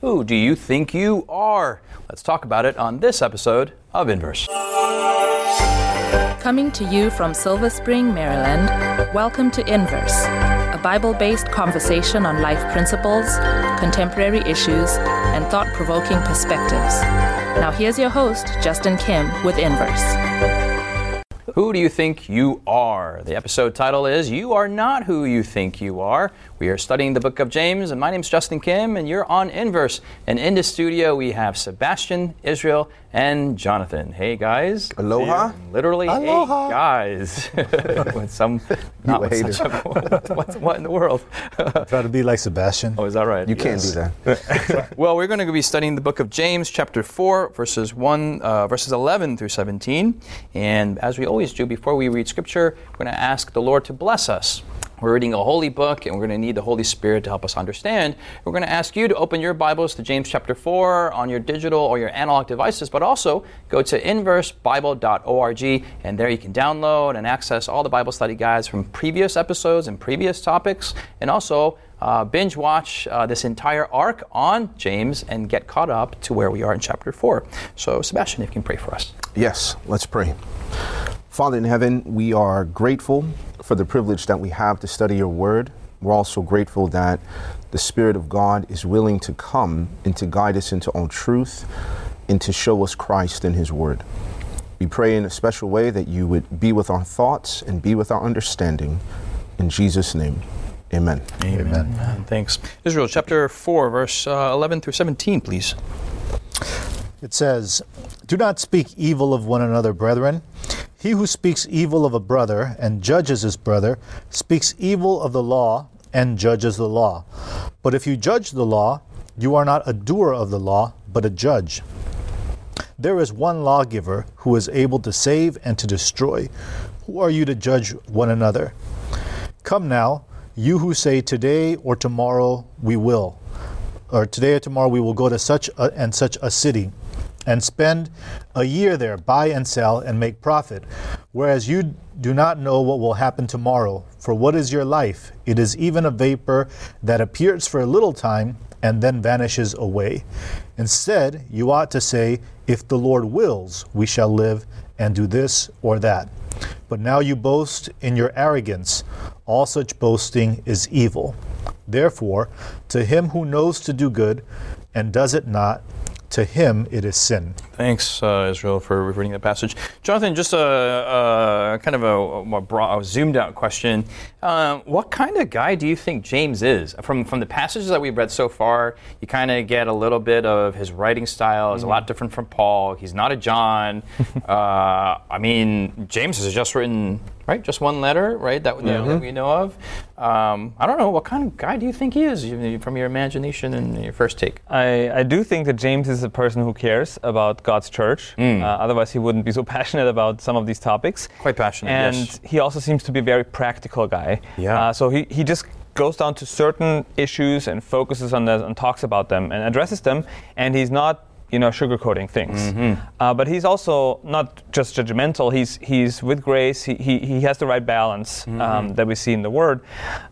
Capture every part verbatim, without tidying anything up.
Who do you think you are? Let's talk about it on this episode of Inverse. Coming to you from Silver Spring, Maryland, welcome to Inverse, a Bible-based conversation on life principles, contemporary issues, and thought-provoking perspectives. Now here's your host, Justin Kim, with Inverse. Who do you think you are? The episode title is You Are Not Who You Think You Are. We are studying the book of James, and my name's Justin Kim, and you're on Inverse. And in the studio, we have Sebastien, Israel, and Jonathan. Hey, guys. Aloha. Literally, Aloha. Hey, guys. With some, not with such a, what's, what in the world? Try to be like Sebastien. Oh, is that right? You yes. can't do that. Well, we're going to be studying the book of James, chapter four, verses one, uh, verses eleven through seventeen. And as we always do, before we read Scripture, we're going to ask the Lord to bless us. We're reading a holy book, and we're going to need the Holy Spirit to help us understand. We're going to ask you to open your Bibles to James chapter four on your digital or your analog devices, but also go to inverse bible dot org, and there you can download and access all the Bible study guides from previous episodes and previous topics, and also uh, binge watch uh, this entire arc on James and get caught up to where we are in chapter four. So, Sebastien, if you can pray for us. Yes, let's pray. Father in heaven, we are grateful for the privilege that we have to study your word. We're also grateful that the Spirit of God is willing to come and to guide us into all truth and to show us Christ in his word. We pray in a special way that you would be with our thoughts and be with our understanding. In Jesus' name, amen. Amen. Amen. Amen. Thanks. Israel, chapter four, verse uh, eleven through seventeen, please. It says, "Do not speak evil of one another, brethren. He who speaks evil of a brother and judges his brother speaks evil of the law and judges the law. But if you judge the law, you are not a doer of the law, but a judge. There is one lawgiver who is able to save and to destroy. Who are you to judge one another? Come now, you who say today or tomorrow we will, or today or tomorrow we will go to such a, and such a city, and spend a year there, buy and sell, and make profit, whereas you do not know what will happen tomorrow. For what is your life? It is even a vapor that appears for a little time and then vanishes away. Instead, you ought to say, if the Lord wills, we shall live and do this or that. But now you boast in your arrogance. All such boasting is evil. Therefore, to him who knows to do good and does it not, to him it is sin." Thanks, uh, Israel, for reading that passage. Jonathan, just a, a kind of a, a, broad, a zoomed-out question. Uh, what kind of guy do you think James is? From from the passages that we've read so far, you kind of get a little bit of his writing style. It's mm-hmm. a lot different from Paul. He's not a John. uh, I mean, James has just written, right, just one letter, right, that, that, mm-hmm. that we know of. Um, I don't know. What kind of guy do you think he is, from your imagination and your first take? I, I do think that James is a person who cares about God's church. Mm. Uh, otherwise, he wouldn't be so passionate about some of these topics. Quite passionate, and yes. He also seems to be a very practical guy. Yeah. Uh, so he, he just goes down to certain issues and focuses on them and talks about them and addresses them. And he's not, you know, sugarcoating things. Mm-hmm. Uh, but he's also not just judgmental. He's he's with grace. He he, he has the right balance mm-hmm. um, that we see in the Word.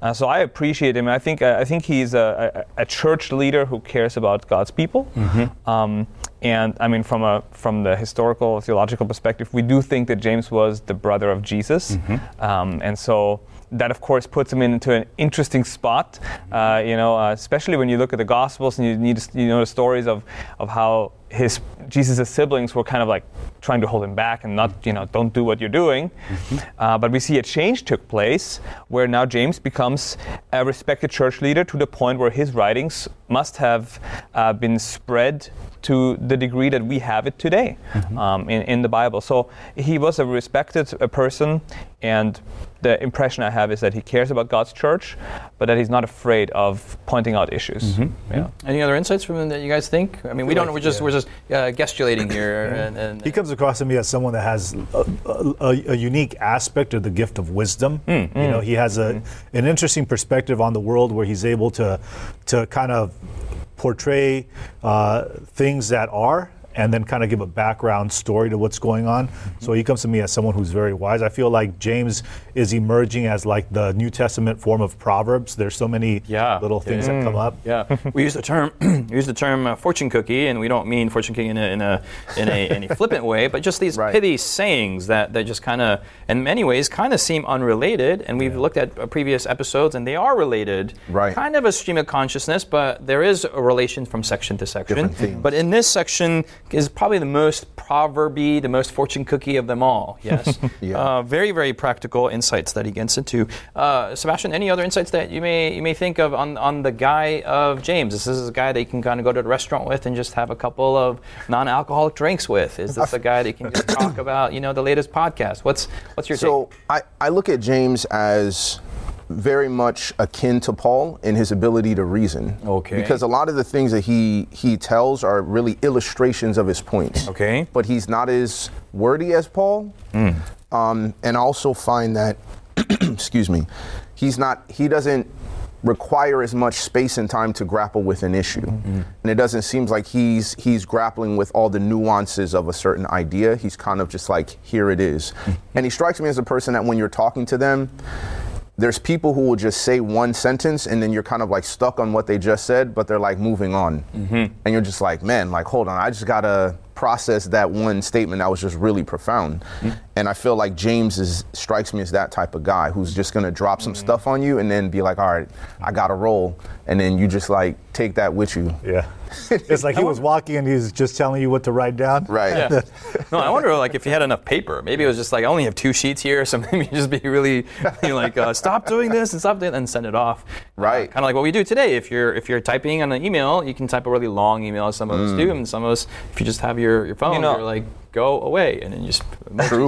Uh, so I appreciate him. I think uh, I think he's a, a, a church leader who cares about God's people. Mm-hmm. Um, and I mean, from a from the historical theological perspective, we do think that James was the brother of Jesus, mm-hmm. um, and so. That, of course, puts him into an interesting spot, uh, you know, uh, especially when you look at the Gospels and you need to, you know, the stories of, of how his Jesus' siblings were kind of like trying to hold him back and not, you know, don't do what you're doing. Mm-hmm. Uh, but we see a change took place where now James becomes a respected church leader to the point where his writings must have uh, been spread to the degree that we have it today mm-hmm. um, in, in the Bible. So he was a respected uh, person, and the impression I have is that he cares about God's church, but that he's not afraid of pointing out issues. Mm-hmm. Yeah. Any other insights from him that you guys think? I mean, I we don't. Like, we're just yeah. we're just uh, guestulating here. yeah. and, and he comes across to me as someone that has a, a, a unique aspect of the gift of wisdom. Mm, you mm, know, he has a mm. an interesting perspective on the world where he's able to to kind of portray uh, things that are. and then kind of give a background story to what's going on. Mm-hmm. So he comes to me as someone who's very wise. I feel like James is emerging as like the New Testament form of Proverbs. There's so many yeah. little things mm. that come up. Yeah, we use the term we use the term uh, fortune cookie, and we don't mean fortune cookie in a in a in a, in a flippant way, but just these right. pithy sayings that that just kind of, in many ways, kind of seem unrelated. And we've yeah. looked at uh, previous episodes, and they are related. Right. Kind of a stream of consciousness, but there is a relation from section to section. But in this section is probably the most proverby, the most fortune cookie of them all. Yes. yeah. uh, very, very practical insights that he gets into. Uh, Sebastian, any other insights that you may you may think of on, on the guy of James? Is this a guy that you can kind of go to a restaurant with and just have a couple of non-alcoholic drinks with? Is this a guy that you can just talk about, you know, the latest podcast? What's what's your so take? I, I look at James as very much akin to Paul in his ability to reason. Okay. Because a lot of the things that he he tells are really illustrations of his points. Okay. But he's not as wordy as Paul. Mm. Um, and I also find that, excuse me, he's not, he doesn't require as much space and time to grapple with an issue. Mm-hmm. And it doesn't seem like he's he's grappling with all the nuances of a certain idea. He's kind of just like, here it is. And he strikes me as a person that when you're talking to them, there's people who will just say one sentence and then you're kind of like stuck on what they just said, but they're like moving on. Mm-hmm. And you're just like, man, like, hold on, I just gotta process that one statement that was just really profound. Mm-hmm. And I feel like James is, strikes me as that type of guy who's just gonna drop some mm-hmm. stuff on you and then be like, all right, I gotta roll. And then you just like take that with you. Yeah. It's like he was walking and he's just telling you what to write down. Right. Yeah. No, I wonder like if he had enough paper. Maybe it was just like, I only have two sheets here, so maybe just be really you know, like, uh, stop doing this and stop doing that and send it off. Right. Uh, kind of like what we do today. If you're if you're typing on an email, you can type a really long email, as some of mm. us do, and some of us, if you just have your, your phone, you know, you're like, go away, and then you just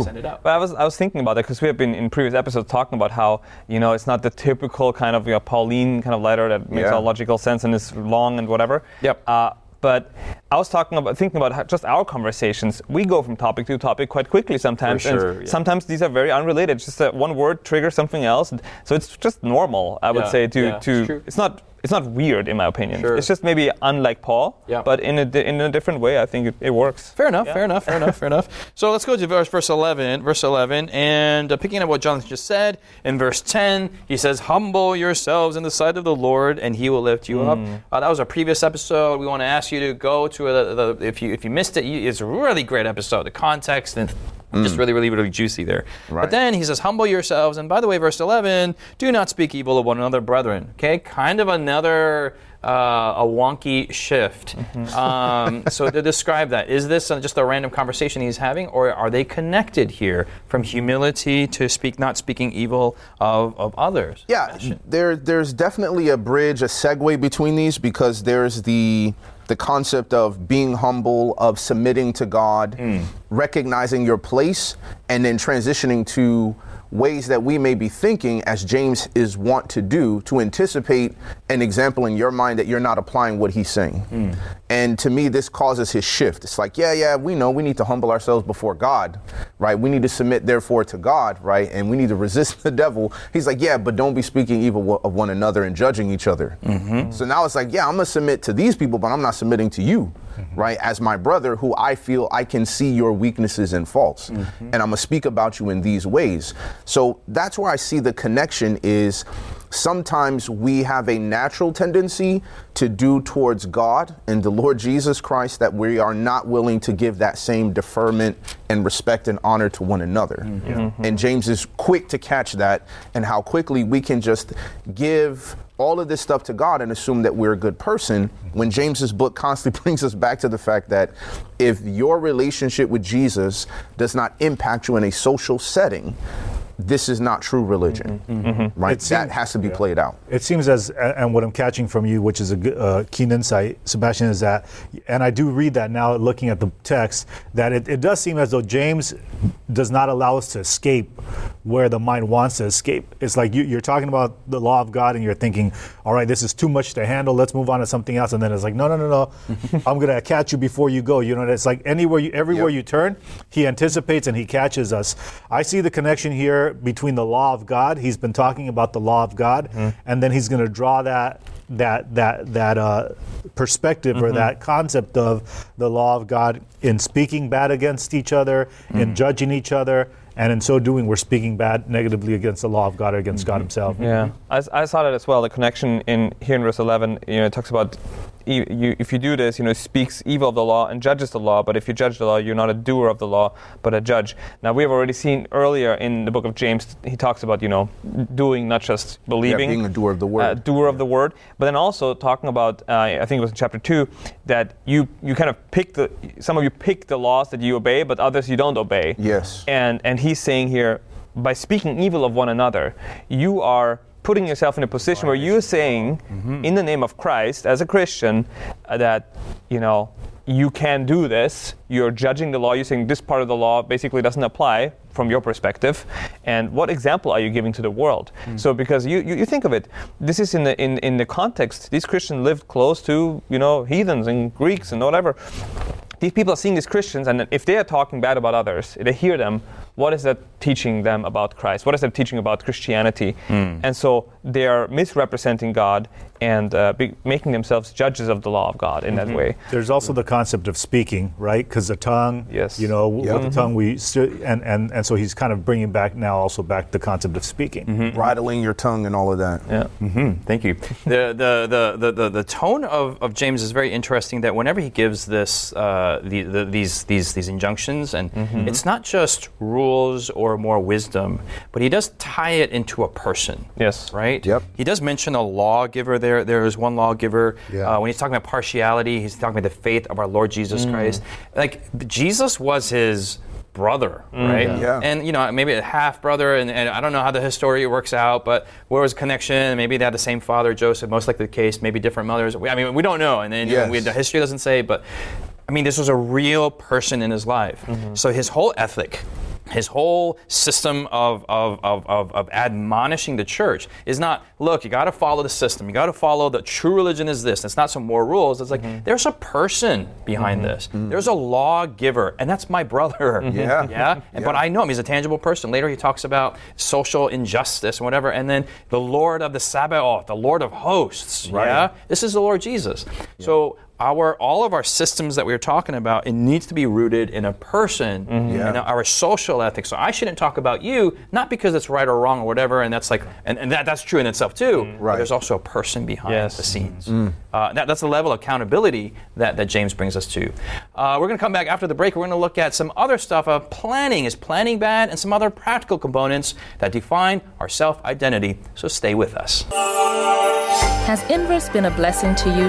send it out. But I was I was thinking about that because we have been in previous episodes talking about how, you know, it's not the typical kind of, you know, Pauline kind of letter that makes yeah. all logical sense and is long and whatever. Yep. Uh, but I was talking about thinking about how just our conversations. We go from topic to topic quite quickly sometimes. For sure, and yeah. sometimes these are very unrelated. It's just that one word triggers something else. So it's just normal, I would yeah, say. To yeah, to it's, it's not. It's not weird, in my opinion. Sure. It's just maybe unlike Paul, yeah. but in a di- in a different way. I think it, it works. Fair enough. Yeah. Fair enough. Fair enough. Fair enough. So let's go to verse verse eleven. Verse eleven, and uh, picking up what Jonathan just said in verse ten, he says, "Humble yourselves in the sight of the Lord, and He will lift you mm. up." Uh, that was our previous episode. We want to ask you to go to a, the, the if you if you missed it, you, it's a really great episode. The context and. Mm. Just really, really, really juicy there. Right. But then he says, humble yourselves. And by the way, verse eleven, do not speak evil of one another, brethren. Okay, kind of another... Uh, a wonky shift. Mm-hmm. Um, so to describe that, is this just a random conversation he's having, or are they connected here from humility to speak, not speaking evil of, of others? Yeah, there, there's definitely a bridge, a segue between these, because there's the the concept of being humble, of submitting to God, mm. recognizing your place, and then transitioning to ways that we may be thinking, as James is wont to do, to anticipate an example in your mind that you're not applying what he's saying. Mm. And to me, this causes his shift. It's like, yeah, yeah, we know we need to humble ourselves before God, right? We need to submit, therefore, to God, right? And we need to resist the devil. He's like, yeah, but don't be speaking evil of one another and judging each other. Mm-hmm. So now it's like, yeah, I'm going to submit to these people, but I'm not submitting to you, mm-hmm. right? As my brother, who I feel I can see your weaknesses and faults, mm-hmm. and I'm going to speak about you in these ways. So that's where I see the connection is sometimes we have a natural tendency to do towards God and the Lord Jesus Christ that we are not willing to give that same deferment and respect and honor to one another. Mm-hmm. Mm-hmm. And James is quick to catch that and how quickly we can just give all of this stuff to God and assume that we're a good person, when James's book constantly brings us back to the fact that if your relationship with Jesus does not impact you in a social setting, this is not true religion, mm-hmm. Mm-hmm. right? Seems, that has to be yeah. played out. It seems as, and what I'm catching from you, which is a uh, keen insight, Sebastian, is that, and I do read that now looking at the text, that it, it does seem as though James does not allow us to escape where the mind wants to escape. It's like you, you're talking about the law of God and you're thinking, all right, this is too much to handle. Let's move on to something else. And then it's like, no, no, no, no. I'm going to catch you before you go. You know, it's like anywhere, you, everywhere yep. you turn, he anticipates and he catches us. I see the connection here between the law of God. He's been talking about the law of God. Mm-hmm. And then he's going to draw that that that that uh, perspective mm-hmm. or that concept of the law of God in speaking bad against each other, mm-hmm. in judging each other, and in so doing, we're speaking bad negatively against the law of God or against mm-hmm. God himself. Yeah, I, I saw that as well, the connection in here in verse eleven, you know, it talks about e- you, if you do this, you know, speaks evil of the law and judges the law, but if you judge the law, you're not a doer of the law, but a judge. Now, we have already seen earlier in the book of James, he talks about, you know, doing, not just believing. Yeah, being a doer of the word. Uh, doer yeah. of the word, but then also talking about, uh, I think it was in chapter two, that you, you kind of pick the, some of you pick the laws that you obey, but others you don't obey. Yes. And, and he He's saying here, by speaking evil of one another, you are putting yourself in a position where you're saying, mm-hmm. in the name of Christ, as a Christian, uh, that, you know, you can do this. You're judging the law. You're saying this part of the law basically doesn't apply from your perspective. And what example are you giving to the world? Mm. So because you, you, you think of it, this is in the in, in the context. These Christians lived close to, you know, heathens and Greeks and whatever. These people are seeing these Christians, and if they are talking bad about others, if they hear them, what is that teaching them about Christ? What is that teaching about Christianity? Mm. And so they are misrepresenting God and uh, be- making themselves judges of the law of God in mm-hmm. that way. There's also the concept of speaking, right? Because the tongue, yes. you know, yep. with the tongue we... Stu- and, and, and so he's kind of bringing back now also back the concept of speaking. Mm-hmm. Rattling your tongue and all of that. Yeah. Mm-hmm. Thank you. the, the, the, the, the tone of, of James is very interesting, that whenever he gives this... Uh, Uh, the, the, these these these injunctions, and mm-hmm. it's not just rules or more wisdom, but he does tie it into a person. Yes. Right? Yep. He does mention a lawgiver there. There is one lawgiver. Yeah. Uh, when he's talking about partiality, he's talking about the faith of our Lord Jesus mm. Christ. Like, Jesus was his brother, right? Mm, yeah. Yeah. And, you know, maybe a half-brother, and, and I don't know how the history works out, but where was the connection? Maybe they had the same father, Joseph, most likely the case, maybe different mothers. We, I mean, we don't know, and then yes. we, the history doesn't say, but... I mean, this was a real person in his life. Mm-hmm. So his whole ethic, his whole system of, of of of of admonishing the church is not, look, you got to follow the system. You got to follow the true religion is this. It's not some more rules. It's like, mm-hmm. there's a person behind mm-hmm. this. Mm-hmm. There's a lawgiver, and that's my brother. Mm-hmm. Yeah. Yeah? yeah. But I know him. He's a tangible person. Later he talks about social injustice and whatever. And then the Lord of the Sabbath, the Lord of hosts. Right. Yeah. This is the Lord Jesus. Yeah. So Our all of our systems that we were talking about, it needs to be rooted in a person mm-hmm. yeah. and our social ethics. So I shouldn't talk about you, not because it's right or wrong or whatever, and that's like, and, and that, that's true in itself too, mm. right. but there's also a person behind yes. the scenes. Mm. Uh, that, that's the level of accountability that, that James brings us to. Uh, we're going to come back after the break. We're going to look at some other stuff of planning. Is planning bad? And some other practical components that define our self-identity. So stay with us. Has Inverse been a blessing to you?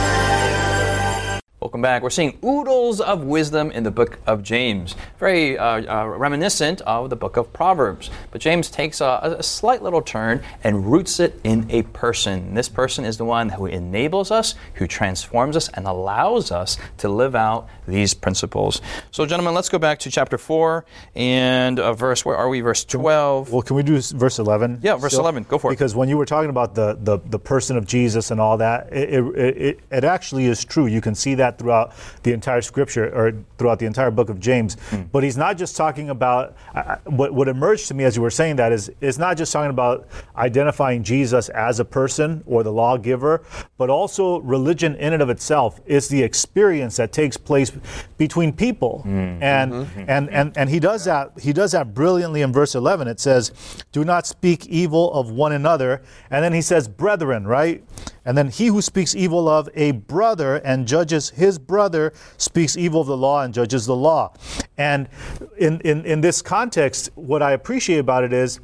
Welcome back. We're seeing oodles of wisdom in the book of James. Very uh, uh, reminiscent of the book of Proverbs. But James takes a, a slight little turn and roots it in a person. This person is the one who enables us, who transforms us, and allows us to live out these principles. So, gentlemen, let's go back to chapter four and uh, verse, where are we? Verse twelve. Well, can we do verse eleven? Yeah, verse still? eleven. Go for it. Because when you were talking about the, the, the person of Jesus and all that, it, it, it, it actually is true. You can see that throughout the entire scripture or throughout the entire book of James. Mm. But he's not just talking about, uh, what, what emerged to me as you were saying that is, it's not just talking about identifying Jesus as a person or the lawgiver, but also religion in and of itself is the experience that takes place between people. Mm. And, mm-hmm. and, and, and he does that, he does that brilliantly in verse eleven. It says, do not speak evil of one another. And then he says, brethren, right? And then he who speaks evil of a brother and judges his brother speaks evil of the law and judges the law. And in, in, in this context, what I appreciate about it is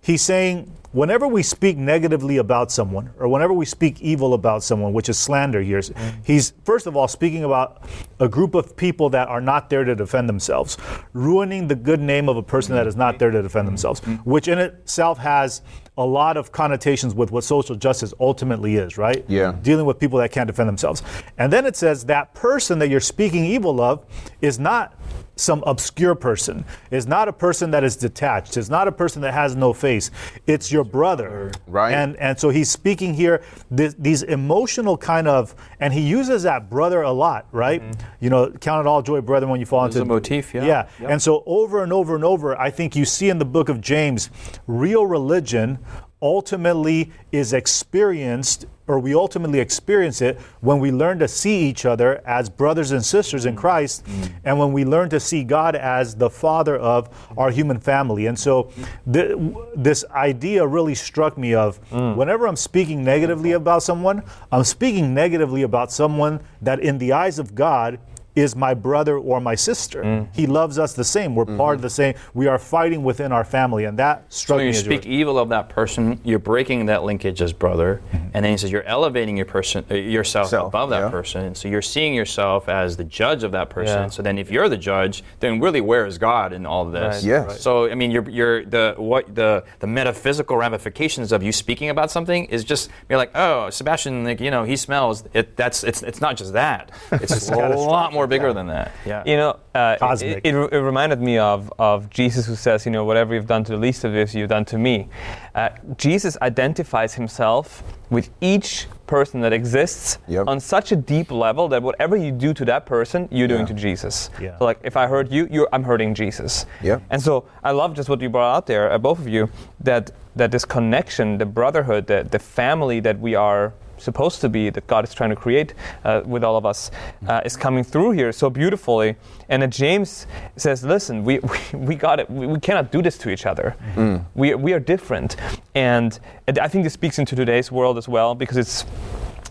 he's saying whenever we speak negatively about someone or whenever we speak evil about someone, which is slander here, he's first of all speaking about a group of people that are not there to defend themselves, ruining the good name of a person that is not there to defend themselves, which in itself has a lot of connotations with what social justice ultimately is, right? Yeah. Dealing with people that can't defend themselves. And then it says that person that you're speaking evil of is not some obscure person, is not a person that is detached, is not a person that has no face. It's your brother. Right. And and so he's speaking here, th- these emotional kind of, and he uses that brother a lot, right? Mm-hmm. You know, count it all joy, brethren, when you fall There's into... There's a motif, yeah. Yeah. Yep. And so over and over and over, I think you see in the book of James, real religion ultimately is experienced, or we ultimately experience it when we learn to see each other as brothers and sisters in Christ, mm-hmm. and when we learn to see God as the Father of our human family. And so th- this idea really struck me of mm. whenever I'm speaking negatively about someone, I'm speaking negatively about someone that in the eyes of God is my brother or my sister. Mm. He loves us the same. We're mm-hmm. part of the same. We are fighting within our family, and that struck me. So when you speak evil of that person, you're breaking that linkage as brother, mm-hmm. and then he says you're elevating your person, uh, yourself Self, above that yeah. person. So you're seeing yourself as the judge of that person. Yeah. So then, if you're the judge, then really, where is God in all of this? Right. Yes. Right. So I mean, you're, you're the what the the metaphysical ramifications of you speaking about something is just you're like, oh, Sebastian, like, you know, he smells. It that's it's it's not just that. It's, it's a lot more. Bigger yeah. than that. Yeah. You know, uh, it, it, it reminded me of, of Jesus who says, you know, whatever you've done to the least of this, you've done to me. Uh, Jesus identifies himself with each person that exists yep. on such a deep level that whatever you do to that person, you're doing yeah. to Jesus. Yeah. So like, if I hurt you, you're, I'm hurting Jesus. Yep. And so I love just what you brought out there, uh, both of you, that, that this connection, the brotherhood, the, the family that we are supposed to be, that God is trying to create uh, with all of us, uh, is coming through here so beautifully. And then James says, listen, we we, we got it. We, we cannot do this to each other. Mm. We we are different. And I think this speaks into today's world as well, because it's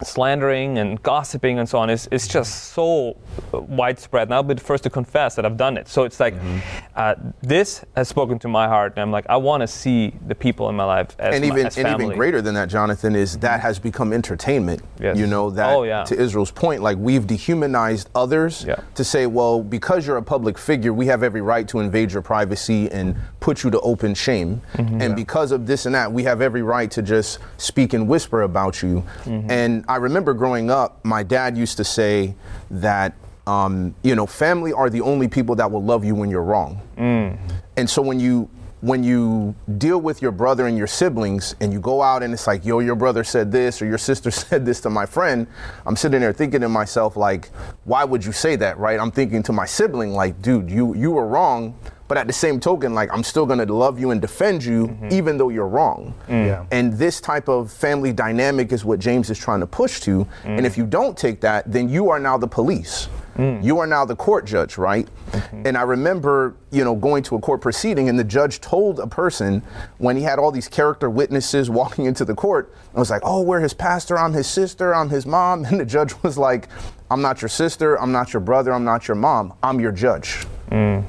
slandering and gossiping and so on is it's just so widespread. And I'll be the first to confess that I've done it. So it's like, mm-hmm. uh, this has spoken to my heart, and I'm like, I want to see the people in my life as, and even, my, as family. And even greater than that, Jonathan, is that has become entertainment. Yes. You know, that oh, yeah. to Israel's point, like we've dehumanized others yeah. to say, well, because you're a public figure, we have every right to invade your privacy and put you to open shame. Mm-hmm. And yeah. because of this and that, we have every right to just speak and whisper about you. Mm-hmm. And I remember growing up, my dad used to say that, um, you know, family are the only people that will love you when you're wrong. Mm. And so when you when you deal with your brother and your siblings and you go out and it's like, yo, your brother said this or your sister said this to my friend, I'm sitting there thinking to myself, like, why would you say that? Right. I'm thinking to my sibling, like, dude, you you were wrong. But at the same token, like, I'm still going to love you and defend you, mm-hmm. even though you're wrong. Mm. Yeah. And this type of family dynamic is what James is trying to push to. Mm. And if you don't take that, then you are now the police. Mm. You are now the court judge, right? Mm-hmm. And I remember, you know, going to a court proceeding, and the judge told a person when he had all these character witnesses walking into the court, I was like, oh, we're his pastor, I'm his sister, I'm his mom. And the judge was like, I'm not your sister, I'm not your brother, I'm not your mom, I'm your judge. Mm.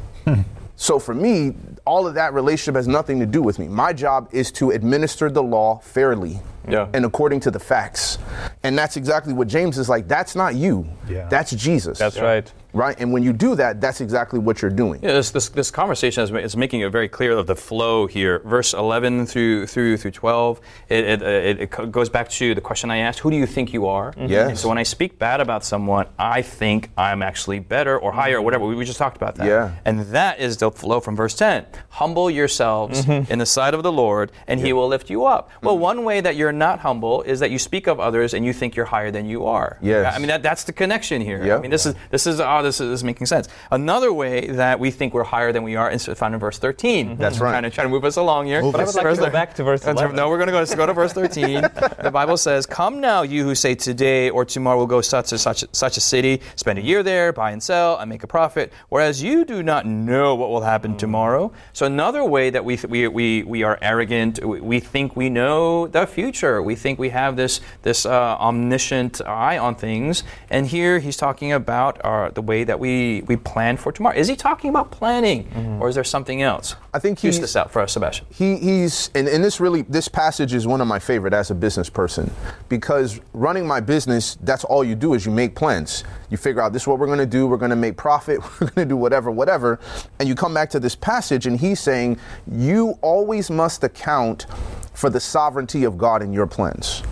So for me, all of that relationship has nothing to do with me. My job is to administer the law fairly yeah. and according to the facts. And that's exactly what James is like. That's not you. Yeah. That's Jesus. That's yeah. right. Right. And when you do that, that's exactly what you're doing. Yeah, this this, this conversation is, is making it very clear of the flow here. Verse eleven through through through twelve, it it, it, it goes back to the question I asked: who do you think you are? Mm-hmm. Yes. And so when I speak bad about someone, I think I'm actually better or higher or whatever. We, we just talked about that. Yeah. And that is the flow from verse ten. Humble yourselves mm-hmm. in the sight of the Lord, and yeah. He will lift you up. Mm-hmm. Well, one way that you're not humble is that you speak of others and you think you're higher than you are. Yes. I mean that that's the connection here. Yep. I mean this yeah. is this is. Our, wow, this is, this is making sense. Another way that we think we're higher than we are is found in verse thirteen. Mm-hmm. That's right. Trying to, trying to move us along here. Move but I would like to go back to verse eleven. No, we're going to go, go to verse thirteen. The Bible says, "Come now, you who say today or tomorrow we'll go such and such, such a city, spend a year there, buy and sell, and make a profit, whereas you do not know what will happen mm. tomorrow." So another way that we, th- we, we, we are arrogant, we, we think we know the future. We think we have this, this uh, omniscient eye on things. And here he's talking about our, the way that we, we plan for tomorrow. Is he talking about planning, mm. or is there something else? I think he's... Use this out for us, Sebastian. He, he's, and, and this really, this passage is one of my favorite as a business person, because running my business, that's all you do is you make plans. You figure out this is what we're going to do. We're going to make profit. We're going to do whatever, whatever. And you come back to this passage and he's saying, you always must account for the sovereignty of God in your plans.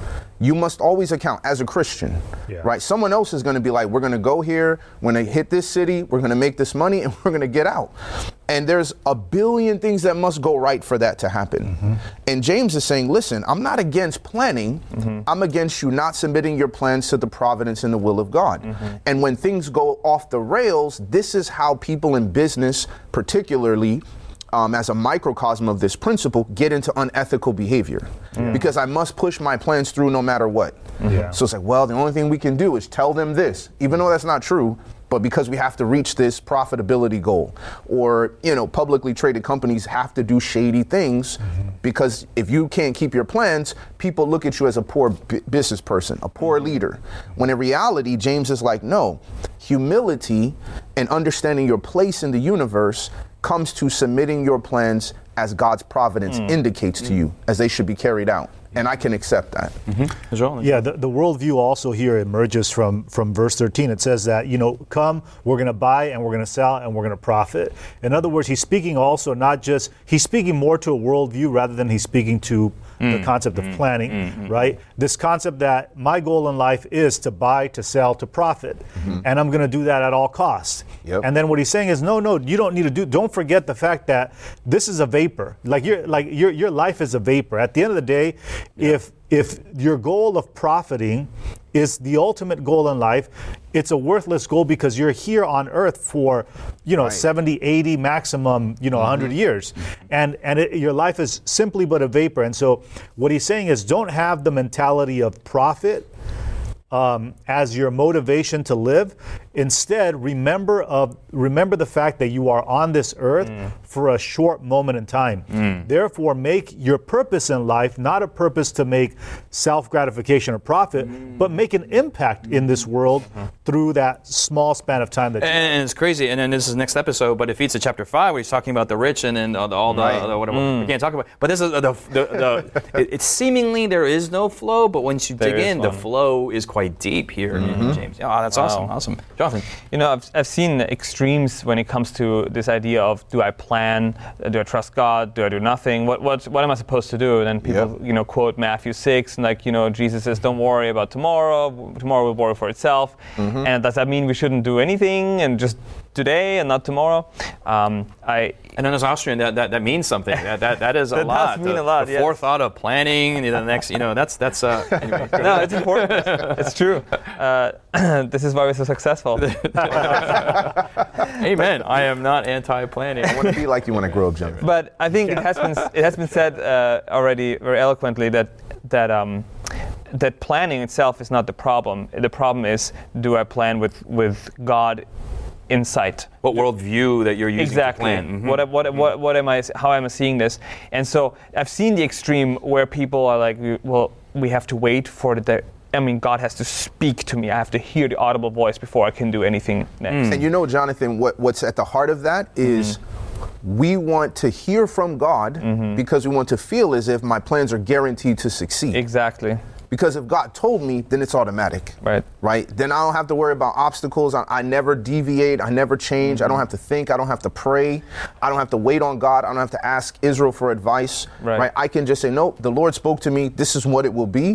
You must always account as a Christian, yeah. right? Someone else is going to be like, we're going to go here, we're going to hit this city, we're going to make this money, and we're going to get out. And there's a billion things that must go right for that to happen. Mm-hmm. And James is saying, listen, I'm not against planning. Mm-hmm. I'm against you not submitting your plans to the providence and the will of God. Mm-hmm. And when things go off the rails, this is how people in business, particularly, Um, as a microcosm of this principle, get into unethical behavior, yeah. because I must push my plans through no matter what. Yeah. So it's like, well, the only thing we can do is tell them this, even though that's not true, but because we have to reach this profitability goal, or, you know, publicly traded companies have to do shady things, mm-hmm. because if you can't keep your plans, people look at you as a poor b- business person, a poor mm-hmm. leader. When in reality, James is like, no, humility and understanding your place in the universe comes to submitting your plans as God's providence mm. indicates mm. to you as they should be carried out. And I can accept that. Mm-hmm. Yeah, the, the worldview also here emerges from, from verse thirteen. It says that, you know, come, we're going to buy and we're going to sell and we're going to profit. In other words, he's speaking also not just, he's speaking more to a worldview rather than he's speaking to mm. the concept mm. of planning, mm-hmm. right? This concept that my goal in life is to buy, to sell, to profit, mm-hmm. and I'm going to do that at all costs. Yep. And then what he's saying is, no, no, you don't need to do, don't forget the fact that this is a vapor. Like, your, like your, your life is a vapor. At the end of the day, Yeah. If if your goal of profiting is the ultimate goal in life, it's a worthless goal because you're here on earth for, you know, right. seventy, eighty, maximum, you know, mm-hmm. one hundred years. And and it, your life is simply but a vapor. And so what he's saying is, don't have the mentality of profit um, as your motivation to live. Instead, remember of remember the fact that you are on this earth mm. for a short moment in time. Mm. Therefore, make your purpose in life not a purpose to make self-gratification or profit, mm. but make an impact mm. in this world mm-hmm. through that small span of time. That and, and it's crazy. And then this is the next episode, but it feeds to chapter five, where he's talking about the rich and then all the, all the, right. the whatever mm. we can't talk about. But this is the, the, the, the it, it's seemingly there is no flow, but once you there dig in, one. The flow is quite deep here, mm-hmm. in James. Oh, that's wow. awesome! Awesome. Jonathan. You know, I've, I've seen extremes when it comes to this idea of, do I plan, do I trust God, do I do nothing, what what, what am I supposed to do? And then people, yeah. you know, quote Matthew six, and like, you know, Jesus says, don't worry about tomorrow, tomorrow will worry for itself, mm-hmm. and does that mean we shouldn't do anything and just today and not tomorrow? Um, I And then as Austrian, that, that, that means something. That that, that is that a lot. That does mean the, a lot, the yes. forethought of planning, and the next, you know, that's, that's uh, anyway. No, it's important. It's true. Uh, this is why we're so successful. Amen. I am not anti-planning. I want to be like you when I grow up, John. But I think yeah. it has been it has been said uh, already very eloquently that that um, that planning itself is not the problem. The problem is, do I plan with with God in sight? What worldview that you're using exactly. to plan. Mm-hmm. What what mm-hmm. what what am I? How am I seeing this? And so I've seen the extreme where people are like, well, we have to wait for the. I mean, God has to speak to me. I have to hear the audible voice before I can do anything next. Mm. And you know, Jonathan, what, what's at the heart of that is mm-hmm. we want to hear from God mm-hmm. because we want to feel as if my plans are guaranteed to succeed. Exactly. Because if God told me, then it's automatic. Right. Right? Then I don't have to worry about obstacles. I, I never deviate. I never change. Mm-hmm. I don't have to think. I don't have to pray. I don't have to wait on God. I don't have to ask Israel for advice. Right. right? I can just say, nope, the Lord spoke to me. This is what it will be.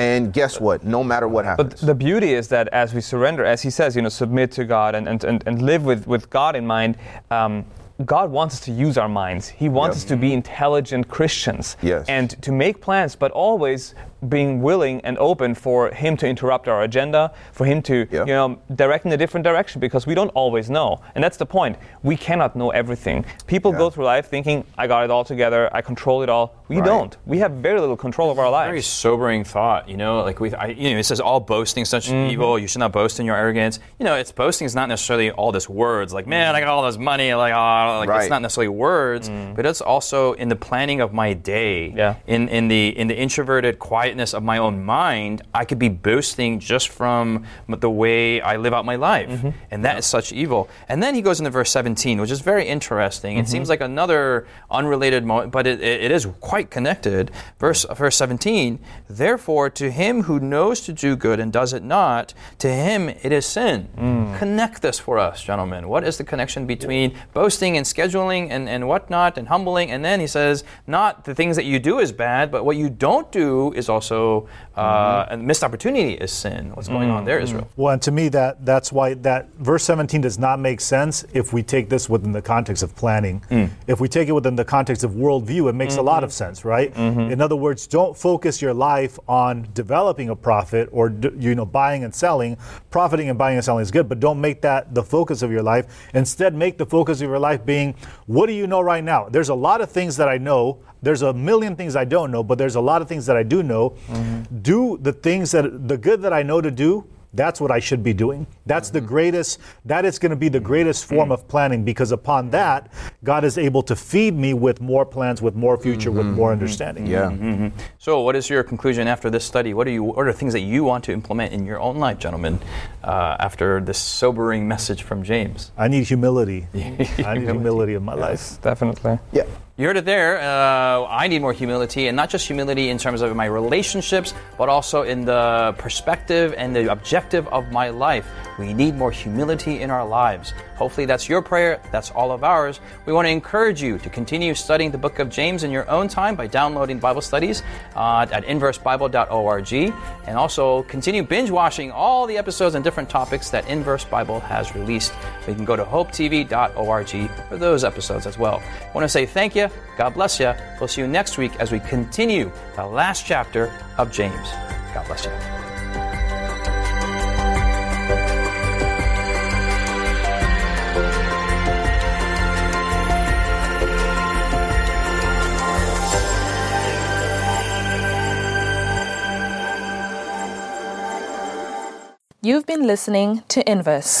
And guess what? No matter what happens. But the beauty is that as we surrender, as he says, you know, submit to God and, and, and live with, with God in mind, um, God wants us to use our minds. He wants yep. us to be intelligent Christians yes. and to make plans, but always being willing and open for him to interrupt our agenda, for him to yeah. you know, direct in a different direction, because we don't always know. And that's the point. We cannot know everything. People yeah. go through life thinking, I got it all together, I control it all. We right. don't. We have very little control of our lives. Very sobering thought, you know, like we, I, you know, it says all boasting is such mm-hmm. evil, you should not boast in your arrogance. You know, it's boasting is not necessarily all this words, like, man, I got all this money, like, oh, like right. it's not necessarily words, mm. but it's also in the planning of my day, yeah. in, in the in the introverted quietness of my own mind, I could be boasting just from the way I live out my life, mm-hmm. and that yeah. is such evil. And then he goes into verse seventeen, which is very interesting. Mm-hmm. It seems like another unrelated moment, but it, it, it is quite connected. Verse verse seventeen, therefore to him who knows to do good and does it not, to him it is sin. Mm. Connect this for us, gentlemen. What is the connection between yeah. boasting and scheduling and, and whatnot and humbling? And then he says, not the things that you do is bad, but what you don't do is also uh, mm-hmm. a missed opportunity is sin. What's going mm-hmm. on there, Israel? Well, and to me, that that's why that verse seventeen does not make sense if we take this within the context of planning. Mm. If we take it within the context of worldview, it makes mm-hmm. a lot of sense, right? Mm-hmm. In other words, don't focus your life on developing a profit or you know buying and selling. Profiting and buying and selling is good, but don't make that the focus of your life. Instead, make the focus of your life being, what do you know right now? There's a lot of things that I know. There's a million things I don't know, but there's a lot of things that I do know. Mm-hmm. Do the things that, the good that I know to do, that's what I should be doing. That's mm-hmm. the greatest, that is going to be the greatest form mm-hmm. of planning, because upon that, God is able to feed me with more plans, with more future, mm-hmm. with more understanding. Yeah. Mm-hmm. So what is your conclusion after this study? What are you? What are things that you want to implement in your own life, gentlemen, uh, after this sobering message from James? I need humility. I need humility in my yes, life. Definitely. Yeah. You heard it there. Uh, I need more humility, and not just humility in terms of my relationships, but also in the perspective and the objective of my life. We need more humility in our lives. Hopefully that's your prayer. That's all of ours. We want to encourage you to continue studying the book of James in your own time by downloading Bible studies uh, at inverse bible dot org, and also continue binge watching all the episodes and different topics that Inverse Bible has released. You can go to hope t v dot org for those episodes as well. I want to say thank you. God bless you. We'll see you next week as we continue the last chapter of James. God bless you. You've been listening to Inverse,